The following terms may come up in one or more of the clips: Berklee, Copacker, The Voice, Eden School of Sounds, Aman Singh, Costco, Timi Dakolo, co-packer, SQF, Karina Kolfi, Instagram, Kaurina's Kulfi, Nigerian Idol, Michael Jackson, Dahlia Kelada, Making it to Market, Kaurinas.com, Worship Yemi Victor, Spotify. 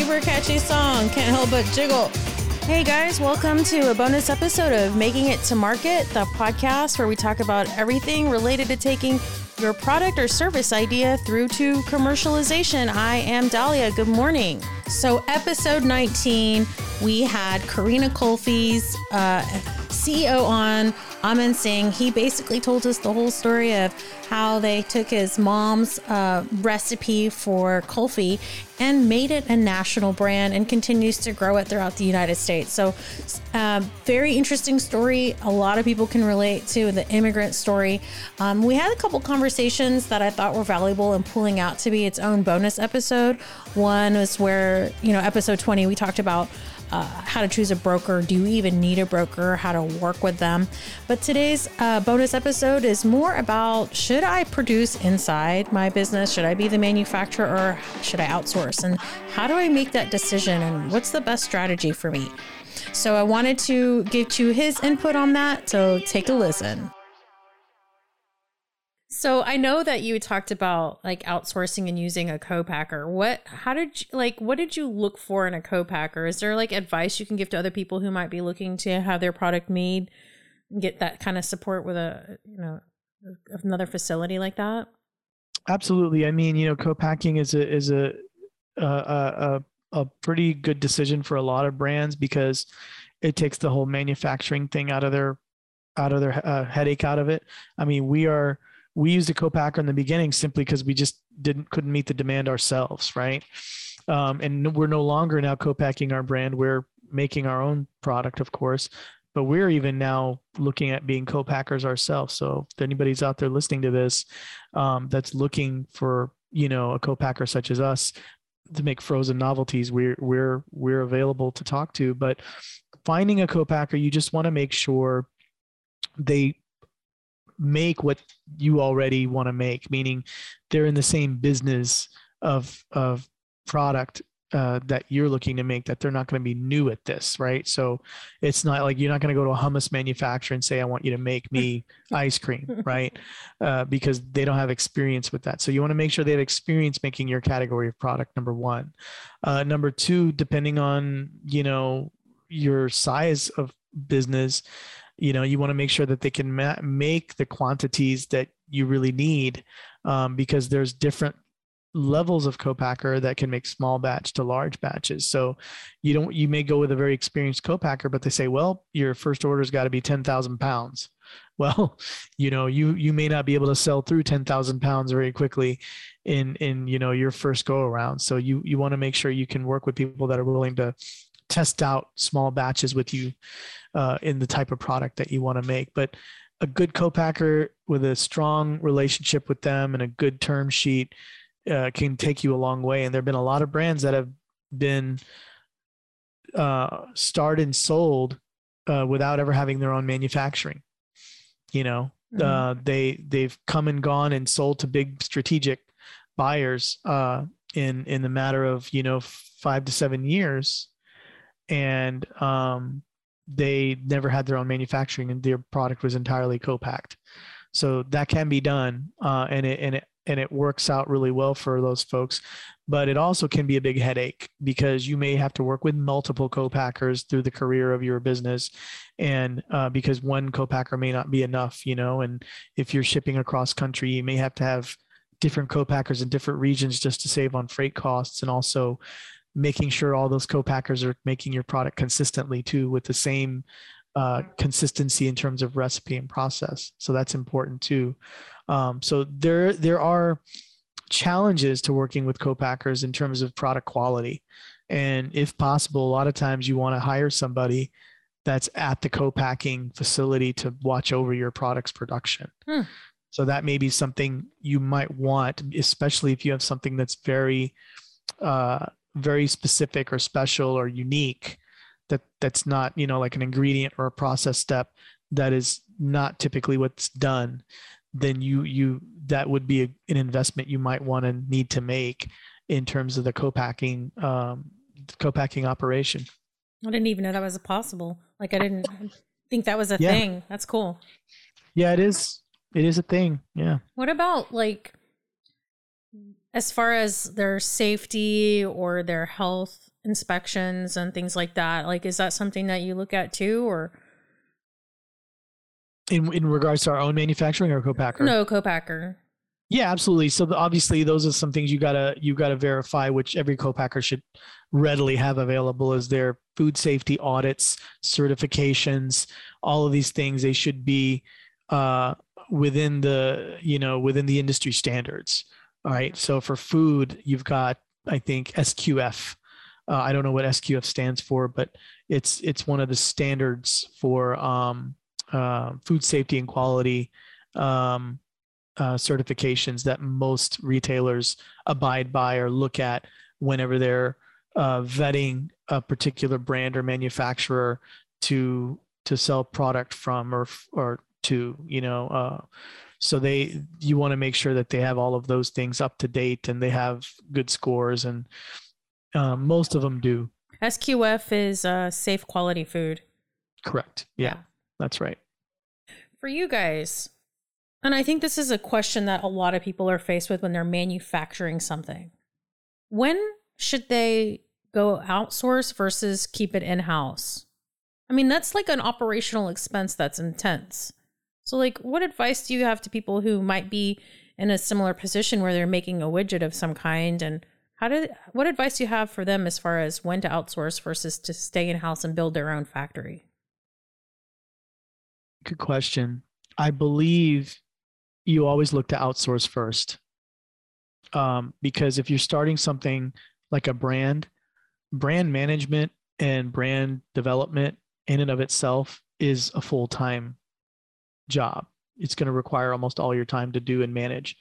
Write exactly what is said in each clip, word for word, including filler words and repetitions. super catchy song. Can't help but jiggle. Hey guys, welcome to a bonus episode of Making It to Market, the podcast where we talk about everything related to taking your product or service idea through to commercialization. I am Dahlia. Good morning. So episode nineteen, we had Karina Kolfi's uh, C E O on, Aman Singh. He basically told us the whole story of how they took his mom's uh, recipe for kulfi and made it a national brand and continues to grow it throughout the United States. So uh, very interesting story. A lot of people can relate to the immigrant story. Um, we had a couple conversations that I thought were valuable and pulling out to be its own bonus episode. One was where, you know, episode twenty, we talked about Uh, how to choose a broker. Do you even need a broker? How to work with them. But today's uh, bonus episode is more about, should I produce inside my business? Should I be the manufacturer or should I outsource? And how do I make that decision? And what's the best strategy for me? So I wanted to get you his input on that. So take a listen. So I know that you talked about like outsourcing and using a co-packer. What, how did you, like, what did you look for in a co-packer? Is there like advice you can give to other people who might be looking to have their product made and get that kind of support with a, you know, another facility like that? Absolutely. I mean, you know, co-packing is a, is a, a, a, a pretty good decision for a lot of brands because it takes the whole manufacturing thing out of their, out of their uh, headache out of it. I mean, we are, We used a co-packer in the beginning simply because we just didn't couldn't meet the demand ourselves, right? Um, and we're no longer now co-packing our brand. We're making our own product, of course, but we're even now looking at being co-packers ourselves. So if anybody's out there listening to this um, that's looking for, you know, a co-packer such as us to make frozen novelties, we're we're we're available to talk to. But finding a co-packer, you just want to make sure they make what you already want to make, meaning they're in the same business of of product uh, that you're looking to make, that they're not going to be new at this, right? So it's not like you're not going to go to a hummus manufacturer and say, I want you to make me ice cream, right? Uh, because they don't have experience with that. So you want to make sure they have experience making your category of product, number one. Uh, number two, depending on, you know, your size of business, you know, you want to make sure that they can ma- make the quantities that you really need um, because there's different levels of co-packer that can make small batch to large batches. So you don't, you may go with a very experienced co-packer, but they say, well, your first order's got to be ten thousand pounds. Well, you know, you, you may not be able to sell through ten thousand pounds very quickly in, in, you know, your first go around. So you, you want to make sure you can work with people that are willing to test out small batches with you uh, in the type of product that you want to make. But a good co-packer with a strong relationship with them and a good term sheet uh, can take you a long way. And there have been a lot of brands that have been uh, started and sold uh, without ever having their own manufacturing. You know, mm-hmm. uh, they, they've come and gone and sold to big strategic buyers uh, in, in the matter of, you know, five to seven years. And um, they never had their own manufacturing, and their product was entirely co-packed. So that can be done, uh, and it and it and it works out really well for those folks. But it also can be a big headache because you may have to work with multiple co-packers through the career of your business, and uh, because one co-packer may not be enough, you know. And if you're shipping across country, you may have to have different co-packers in different regions just to save on freight costs, and also making sure all those co-packers are making your product consistently too, with the same uh, consistency in terms of recipe and process. So that's important too. Um, so there, there are challenges to working with co-packers in terms of product quality. And if possible, a lot of times you want to hire somebody that's at the co-packing facility to watch over your product's production. Hmm. So that may be something you might want, especially if you have something that's very, uh, very specific or special or unique, that that's not, you know, like an ingredient or a process step that is not typically what's done, then you, you, that would be a, an investment you might want to need to make in terms of the co-packing, um, co-packing operation. I didn't even know that was possible. Like I didn't think that was a yeah. thing. That's cool. Yeah, it is. It is a thing. Yeah. What about like, as far as their safety or their health inspections and things like that? Like, is that something that you look at too, or? In in regards to our own manufacturing or Copacker? No, Copacker. Yeah, absolutely. So the, obviously those are some things you gotta, you gotta verify, which every co-packer should readily have available, is their food safety audits, certifications, all of these things. They should be uh, within the, you know, within the industry standards. All right. So for food, you've got, I think, S Q F. Uh, I don't know what S Q F stands for, but it's, it's one of the standards for um, uh, food safety and quality um Uh, certifications that most retailers abide by or look at whenever they're uh, vetting a particular brand or manufacturer to to sell product from, or or to, you know, uh, so they you want to make sure that they have all of those things up to date and they have good scores, and uh, most of them do. S Q F is uh, safe quality food. Correct. Yeah, yeah. That's right. For you guys. And I think this is a question that a lot of people are faced with when they're manufacturing something. When should they go outsource versus keep it in-house? I mean, that's like an operational expense that's intense. So like, what advice do you have to people who might be in a similar position where they're making a widget of some kind? And how do, what advice do you have for them as far as when to outsource versus to stay in-house and build their own factory? Good question. I believe you always look to outsource first, um, because if you're starting something like a brand, brand management and brand development in and of itself is a full-time job. It's going to require almost all your time to do and manage.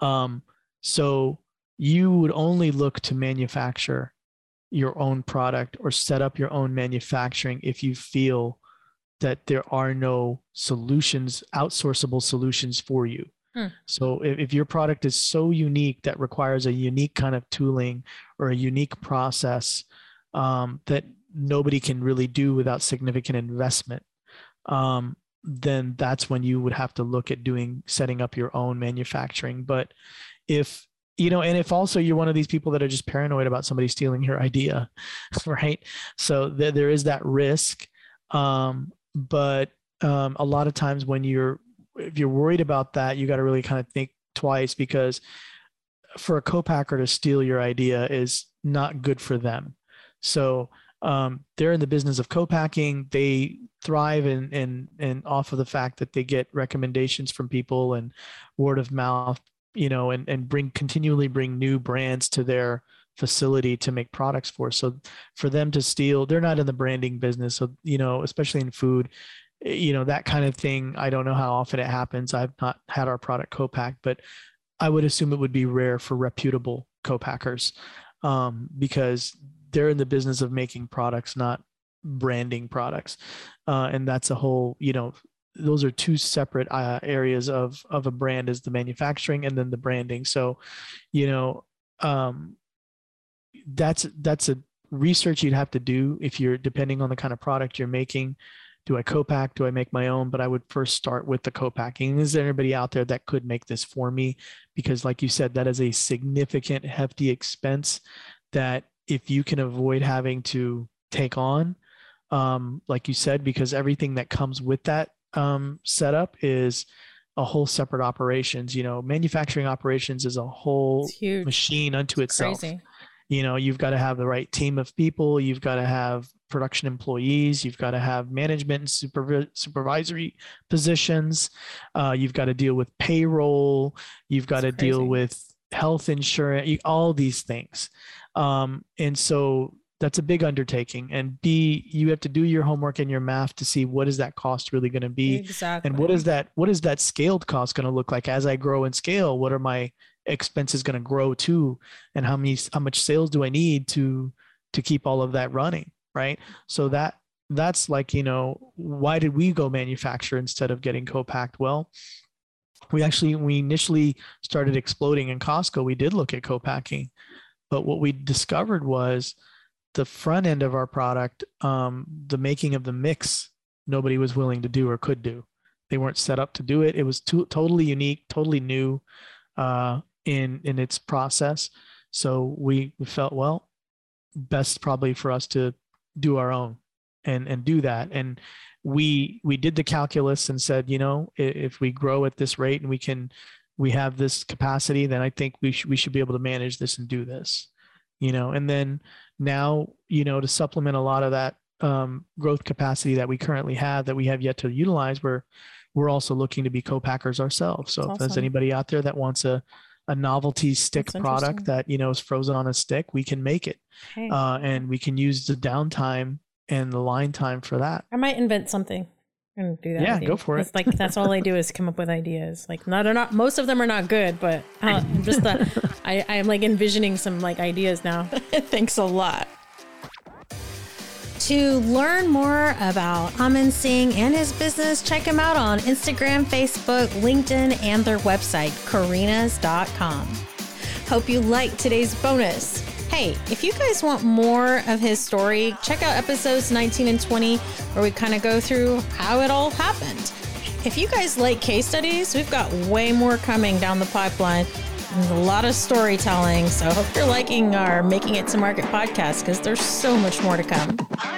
Um, so you would only look to manufacture your own product or set up your own manufacturing if you feel that there are no solutions, outsourceable solutions for you. Hmm. So if, if your product is so unique that requires a unique kind of tooling or a unique process um, that nobody can really do without significant investment, um, then that's when you would have to look at doing, setting up your own manufacturing. But if, you know, and if also you're one of these people that are just paranoid about somebody stealing your idea, right? So th- there is that risk. Um, But um, a lot of times when you're, if you're worried about that, you got to really kind of think twice, because for a co-packer to steal your idea is not good for them. So um, they're in the business of co-packing. They thrive and and and off of the fact that they get recommendations from people and word of mouth, you know, and and bring continually bring new brands to their facility to make products for. So for them to steal, they're not in the branding business. So, you know, especially in food, you know, that kind of thing. I don't know how often it happens. I've not had our product co-packed, but I would assume it would be rare for reputable co-packers um, because they're in the business of making products, not branding products. Uh, and that's a whole, you know, those are two separate uh, areas of, of a brand, is the manufacturing and then the branding. So, you know, um, that's that's a research you'd have to do if you're depending on the kind of product you're making. Do I co-pack? Do I make my own? But I would first start with the co-packing. Is there anybody out there that could make this for me? Because like you said, that is a significant, hefty expense that if you can avoid having to take on, um, like you said, because everything that comes with that um, setup is a whole separate operations. You know, manufacturing operations is a whole machine unto itself. Crazy. You know, you've got to have the right team of people. You've got to have production employees. You've got to have management and supervi- supervisory positions. Uh, you've got to deal with payroll. You've got That's to crazy. Deal with health insurance, all these things. Um, and so that's a big undertaking. And B, you have to do your homework and your math to see what is that cost really going to be. Exactly. And what is that, what is that scaled cost going to look like as I grow and scale? What are my expense is going to grow too, and how many how much sales do I need to to keep all of that running, right? So that that's like, you know, why did we go manufacture instead of getting co-packed? Well, we actually we initially started exploding in Costco. We did look at co-packing, but what we discovered was the front end of our product, um, the making of the mix, nobody was willing to do or could do. They weren't set up to do it. It was too, totally unique, totally new. Uh, in in its process. So we felt, well, best probably for us to do our own and, and do that. And we, we did the calculus and said, you know, if, if we grow at this rate and we can, we have this capacity, then I think we should, we should be able to manage this and do this, you know? And then now, you know, to supplement a lot of that um, growth capacity that we currently have, that we have yet to utilize, we're, we're also looking to be co-packers ourselves. So that's if awesome. There's anybody out there that wants a, a novelty stick that's product that, you know, is frozen on a stick, we can make it. Okay. Uh, and we can use the downtime and the line time for that. I might invent something. And do that. Yeah, go for it. It's like, that's all I do is come up with ideas. Like not, not most of them are not good, but uh, I'm just, uh, I, I'm like envisioning some like ideas now. Thanks a lot. To learn more about Aman Singh and his business, check him out on Instagram, Facebook, LinkedIn, and their website, Kaurinas dot com. Hope you liked today's bonus. Hey, if you guys want more of his story, check out episodes nineteen and twenty, where we kind of go through how it all happened. If you guys like case studies, we've got way more coming down the pipeline and a lot of storytelling. So hope you're liking our Making It to Market podcast, because there's so much more to come.